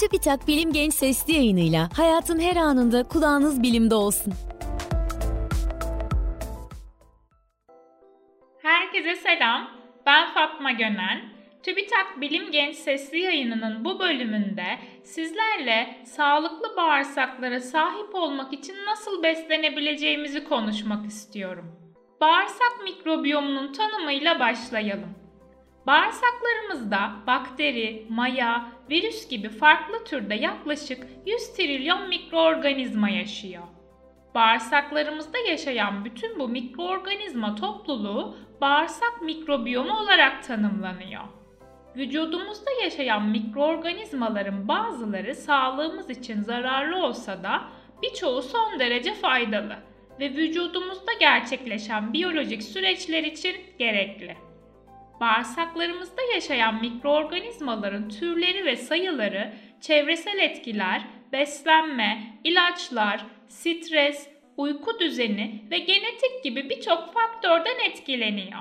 TÜBİTAK Bilim Genç Sesli yayınıyla hayatın her anında kulağınız bilimde olsun. Herkese selam, ben Fatma Gönen. TÜBİTAK Bilim Genç Sesli yayınının bu bölümünde sizlerle sağlıklı bağırsaklara sahip olmak için nasıl beslenebileceğimizi konuşmak istiyorum. Bağırsak mikrobiyomunun tanımıyla başlayalım. Bağırsaklarımızda bakteri, maya, virüs gibi farklı türde yaklaşık 100 trilyon mikroorganizma yaşıyor. Bağırsaklarımızda yaşayan bütün bu mikroorganizma topluluğu bağırsak mikrobiyomu olarak tanımlanıyor. Vücudumuzda yaşayan mikroorganizmaların bazıları sağlığımız için zararlı olsa da birçoğu son derece faydalı ve vücudumuzda gerçekleşen biyolojik süreçler için gerekli. Bağırsaklarımızda yaşayan mikroorganizmaların türleri ve sayıları çevresel etkiler, beslenme, ilaçlar, stres, uyku düzeni ve genetik gibi birçok faktörden etkileniyor.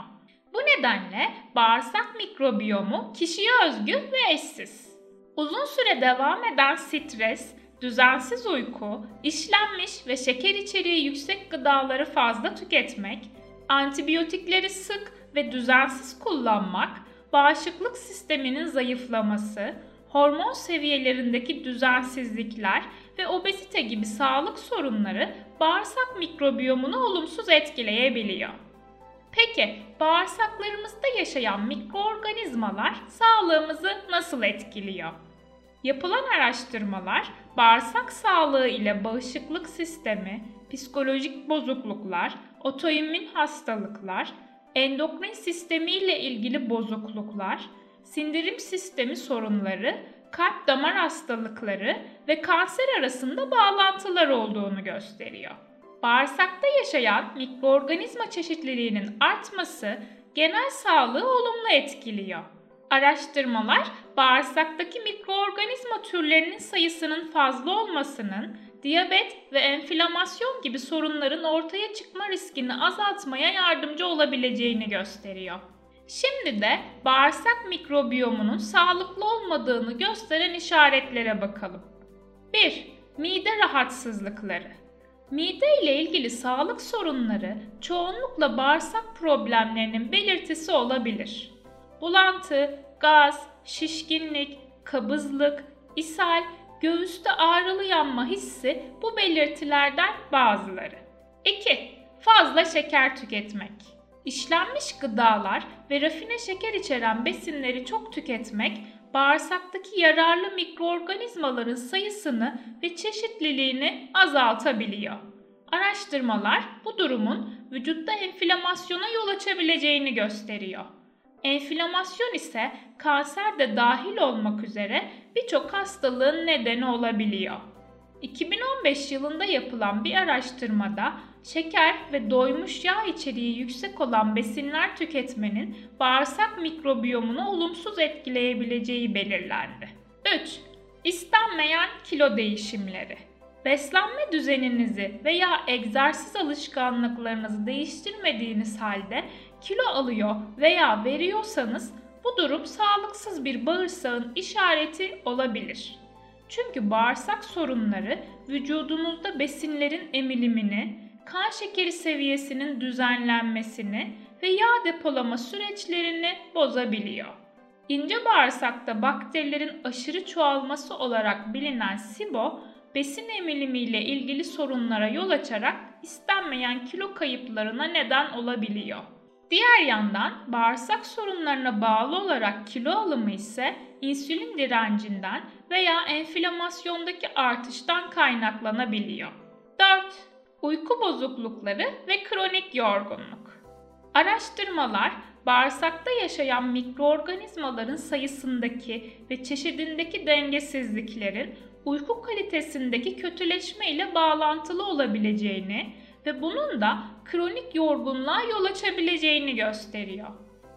Bu nedenle bağırsak mikrobiyomu kişiye özgü ve eşsiz. Uzun süre devam eden stres, düzensiz uyku, işlenmiş ve şeker içeriği yüksek gıdaları fazla tüketmek, antibiyotikleri sık ve düzensiz kullanmak, bağışıklık sisteminin zayıflaması, hormon seviyelerindeki düzensizlikler ve obezite gibi sağlık sorunları bağırsak mikrobiyomunu olumsuz etkileyebiliyor. Peki, bağırsaklarımızda yaşayan mikroorganizmalar sağlığımızı nasıl etkiliyor? Yapılan araştırmalar, bağırsak sağlığı ile bağışıklık sistemi, psikolojik bozukluklar, otoimmün hastalıklar, endokrin sistemi ile ilgili bozukluklar, sindirim sistemi sorunları, kalp damar hastalıkları ve kanser arasında bağlantılar olduğunu gösteriyor. Bağırsakta yaşayan mikroorganizma çeşitliliğinin artması genel sağlığı olumlu etkiliyor. Araştırmalar, bağırsaktaki mikroorganizma türlerinin sayısının fazla olmasının, diyabet ve enflamasyon gibi sorunların ortaya çıkma riskini azaltmaya yardımcı olabileceğini gösteriyor. Şimdi de bağırsak mikrobiyomunun sağlıklı olmadığını gösteren işaretlere bakalım. 1. Mide rahatsızlıkları. Mide ile ilgili sağlık sorunları çoğunlukla bağırsak problemlerinin belirtisi olabilir. Bulantı, gaz, şişkinlik, kabızlık, ishal, göğüste ağrılı yanma hissi bu belirtilerden bazıları. 2. Fazla şeker tüketmek. İşlenmiş gıdalar ve rafine şeker içeren besinleri çok tüketmek, bağırsaktaki yararlı mikroorganizmaların sayısını ve çeşitliliğini azaltabiliyor. Araştırmalar bu durumun vücutta enflamasyona yol açabileceğini gösteriyor. Enflamasyon ise kanser de dahil olmak üzere birçok hastalığın nedeni olabiliyor. 2015 yılında yapılan bir araştırmada şeker ve doymuş yağ içeriği yüksek olan besinler tüketmenin bağırsak mikrobiyomunu olumsuz etkileyebileceği belirlendi. 3. İstenmeyen kilo değişimleri. Beslenme düzeninizi veya egzersiz alışkanlıklarınızı değiştirmediğiniz halde kilo alıyor veya veriyorsanız bu durum sağlıksız bir bağırsağın işareti olabilir. Çünkü bağırsak sorunları vücudunuzda besinlerin emilimini, kan şekeri seviyesinin düzenlenmesini ve yağ depolama süreçlerini bozabiliyor. İnce bağırsakta bakterilerin aşırı çoğalması olarak bilinen SIBO, besin emilimiyle ilgili sorunlara yol açarak istenmeyen kilo kayıplarına neden olabiliyor. Diğer yandan bağırsak sorunlarına bağlı olarak kilo alımı ise insülin direncinden veya enflamasyondaki artıştan kaynaklanabiliyor. 4. Uyku bozuklukları ve kronik yorgunluk. Araştırmalar, bağırsakta yaşayan mikroorganizmaların sayısındaki ve çeşidindeki dengesizliklerin uyku kalitesindeki kötüleşme ile bağlantılı olabileceğini ve bunun da kronik yorgunluğa yol açabileceğini gösteriyor.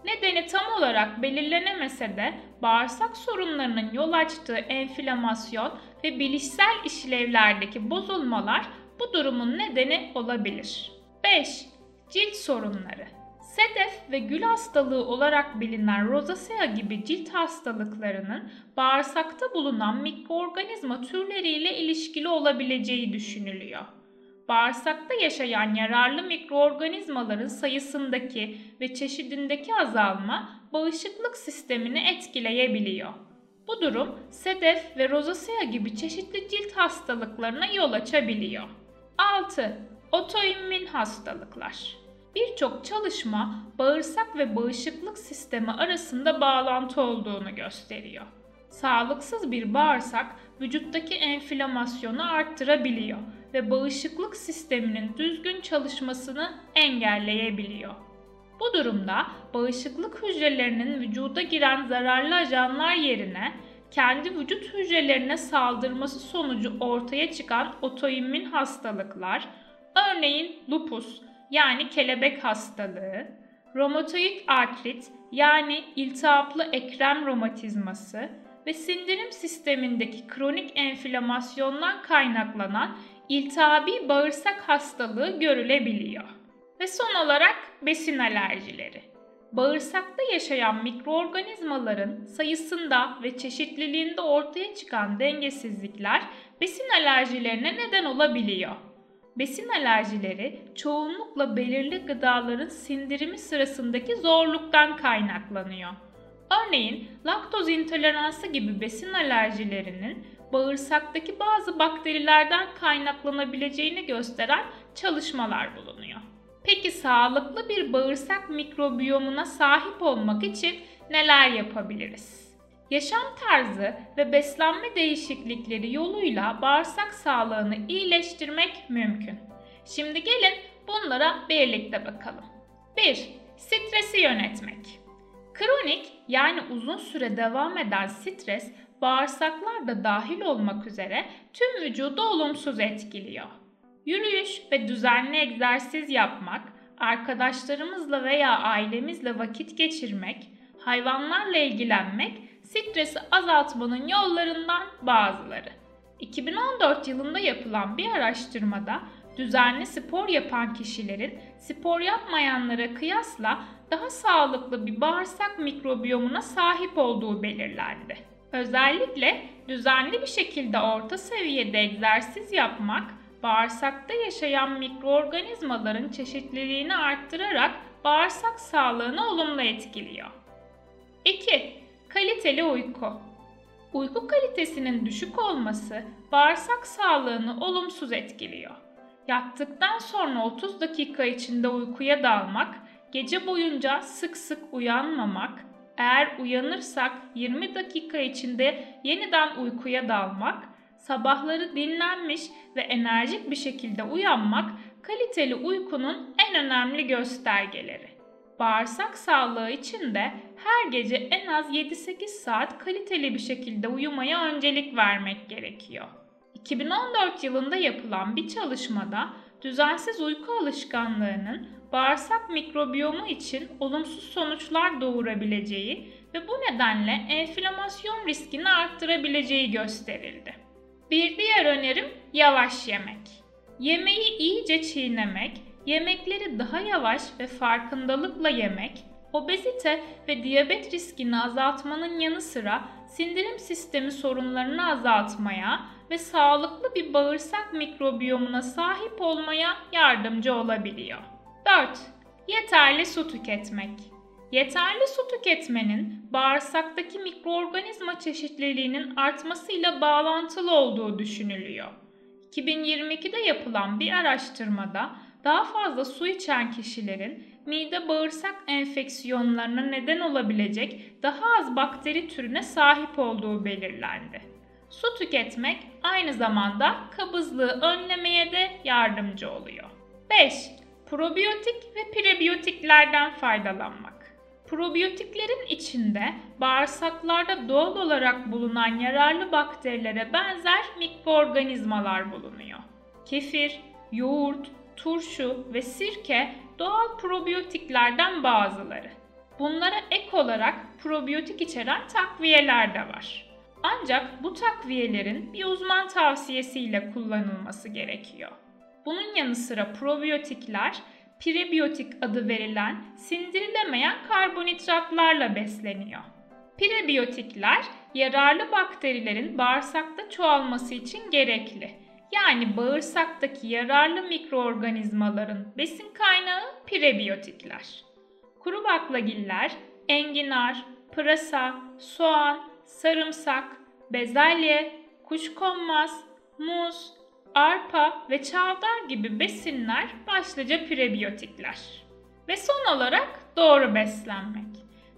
Nedeni tam olarak belirlenemese de bağırsak sorunlarının yol açtığı enflamasyon ve bilişsel işlevlerdeki bozulmalar bu durumun nedeni olabilir. 5. Cilt sorunları. Sedef ve gül hastalığı olarak bilinen rozasea gibi cilt hastalıklarının bağırsakta bulunan mikroorganizma türleriyle ilişkili olabileceği düşünülüyor. Bağırsakta yaşayan yararlı mikroorganizmaların sayısındaki ve çeşidindeki azalma bağışıklık sistemini etkileyebiliyor. Bu durum sedef ve rozasea gibi çeşitli cilt hastalıklarına yol açabiliyor. 6. Otoimmün hastalıklar. Birçok çalışma bağırsak ve bağışıklık sistemi arasında bağlantı olduğunu gösteriyor. Sağlıksız bir bağırsak vücuttaki enflamasyonu arttırabiliyor ve bağışıklık sisteminin düzgün çalışmasını engelleyebiliyor. Bu durumda bağışıklık hücrelerinin vücuda giren zararlı ajanlar yerine kendi vücut hücrelerine saldırması sonucu ortaya çıkan otoimmün hastalıklar, örneğin lupus yani kelebek hastalığı, romatoid artrit yani iltihaplı eklem romatizması ve sindirim sistemindeki kronik enflamasyondan kaynaklanan iltihabi bağırsak hastalığı görülebiliyor. Ve son olarak besin alerjileri. Bağırsakta yaşayan mikroorganizmaların sayısında ve çeşitliliğinde ortaya çıkan dengesizlikler besin alerjilerine neden olabiliyor. Besin alerjileri çoğunlukla belirli gıdaların sindirimi sırasındaki zorluktan kaynaklanıyor. Örneğin laktoz intoleransı gibi besin alerjilerinin bağırsaktaki bazı bakterilerden kaynaklanabileceğini gösteren çalışmalar bulunuyor. Peki sağlıklı bir bağırsak mikrobiyomuna sahip olmak için neler yapabiliriz? Yaşam tarzı ve beslenme değişiklikleri yoluyla bağırsak sağlığını iyileştirmek mümkün. Şimdi gelin bunlara birlikte bakalım. 1. Stresi yönetmek. Kronik yani uzun süre devam eden stres bağırsaklar da dahil olmak üzere tüm vücudu olumsuz etkiliyor. Yürüyüş ve düzenli egzersiz yapmak, arkadaşlarımızla veya ailemizle vakit geçirmek, hayvanlarla ilgilenmek stresi azaltmanın yollarından bazıları. 2014 yılında yapılan bir araştırmada düzenli spor yapan kişilerin spor yapmayanlara kıyasla daha sağlıklı bir bağırsak mikrobiyomuna sahip olduğu belirlendi. Özellikle düzenli bir şekilde orta seviyede egzersiz yapmak, bağırsakta yaşayan mikroorganizmaların çeşitliliğini arttırarak bağırsak sağlığını olumlu etkiliyor. 2. Kaliteli uyku. Uyku kalitesinin düşük olması bağırsak sağlığını olumsuz etkiliyor. Yattıktan sonra 30 dakika içinde uykuya dalmak, gece boyunca sık sık uyanmamak, eğer uyanırsak 20 dakika içinde yeniden uykuya dalmak, sabahları dinlenmiş ve enerjik bir şekilde uyanmak kaliteli uykunun en önemli göstergeleri. Bağırsak sağlığı için de her gece en az 7-8 saat kaliteli bir şekilde uyumaya öncelik vermek gerekiyor. 2014 yılında yapılan bir çalışmada düzensiz uyku alışkanlığının bağırsak mikrobiyomu için olumsuz sonuçlar doğurabileceği ve bu nedenle enflamasyon riskini arttırabileceği gösterildi. Bir diğer önerim yavaş yemek. Yemeği iyice çiğnemek, yemekleri daha yavaş ve farkındalıkla yemek, obezite ve diyabet riskini azaltmanın yanı sıra sindirim sistemi sorunlarını azaltmaya ve sağlıklı bir bağırsak mikrobiyomuna sahip olmaya yardımcı olabiliyor. 4. Yeterli su tüketmek. Yeterli su tüketmenin bağırsaktaki mikroorganizma çeşitliliğinin artmasıyla bağlantılı olduğu düşünülüyor. 2022'de yapılan bir araştırmada daha fazla su içen kişilerin mide-bağırsak enfeksiyonlarına neden olabilecek daha az bakteri türüne sahip olduğu belirlendi. Su tüketmek aynı zamanda kabızlığı önlemeye de yardımcı oluyor. 5. Probiyotik ve prebiyotiklerden faydalanmak. Probiyotiklerin içinde bağırsaklarda doğal olarak bulunan yararlı bakterilere benzer mikroorganizmalar bulunuyor. Kefir, yoğurt, turşu ve sirke doğal probiyotiklerden bazıları. Bunlara ek olarak probiyotik içeren takviyeler de var. Ancak bu takviyelerin bir uzman tavsiyesiyle kullanılması gerekiyor. Bunun yanı sıra probiyotikler prebiyotik adı verilen sindirilemeyen karbonhidratlarla besleniyor. Prebiyotikler yararlı bakterilerin bağırsakta çoğalması için gerekli. Yani bağırsaktaki yararlı mikroorganizmaların besin kaynağı prebiyotikler. Kuru baklagiller, enginar, pırasa, soğan, sarımsak, bezelye, kuşkonmaz, muz, arpa ve çavdar gibi besinler başlıca prebiyotikler. Ve son olarak doğru beslenmek.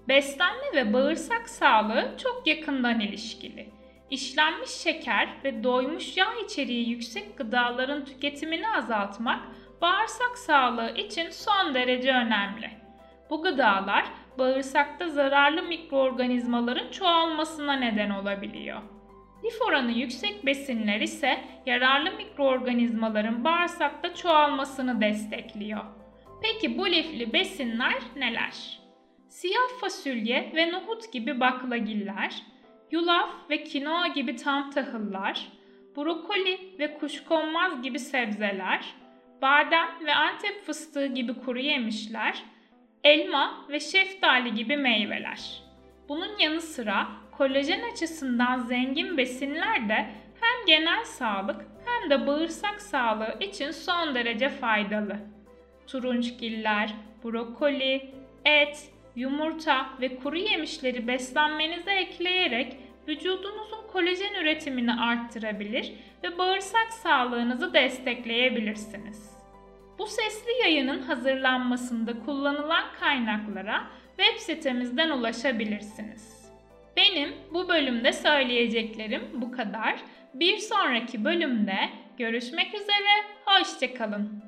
Beslenme ve bağırsak sağlığı çok yakından ilişkili. İşlenmiş şeker ve doymuş yağ içeriği yüksek gıdaların tüketimini azaltmak bağırsak sağlığı için son derece önemli. Bu gıdalar bağırsakta zararlı mikroorganizmaların çoğalmasına neden olabiliyor. Lif oranı yüksek besinler ise yararlı mikroorganizmaların bağırsakta çoğalmasını destekliyor. Peki bu lifli besinler neler? Siyah fasulye ve nohut gibi baklagiller, yulaf ve kinoa gibi tam tahıllar, brokoli ve kuşkonmaz gibi sebzeler, badem ve Antep fıstığı gibi kuru yemişler, elma ve şeftali gibi meyveler. Bunun yanı sıra kolajen açısından zengin besinler de hem genel sağlık hem de bağırsak sağlığı için son derece faydalı. Turunçgiller, brokoli, et, yumurta ve kuru yemişleri beslenmenize ekleyerek vücudunuzun kolajen üretimini arttırabilir ve bağırsak sağlığınızı destekleyebilirsiniz. Bu sesli yayının hazırlanmasında kullanılan kaynaklara web sitemizden ulaşabilirsiniz. Benim bu bölümde söyleyeceklerim bu kadar. Bir sonraki bölümde görüşmek üzere, hoşça kalın.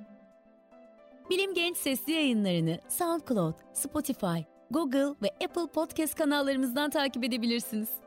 Bilim Genç sesli yayınlarını SoundCloud, Spotify, Google ve Apple Podcast kanallarımızdan takip edebilirsiniz.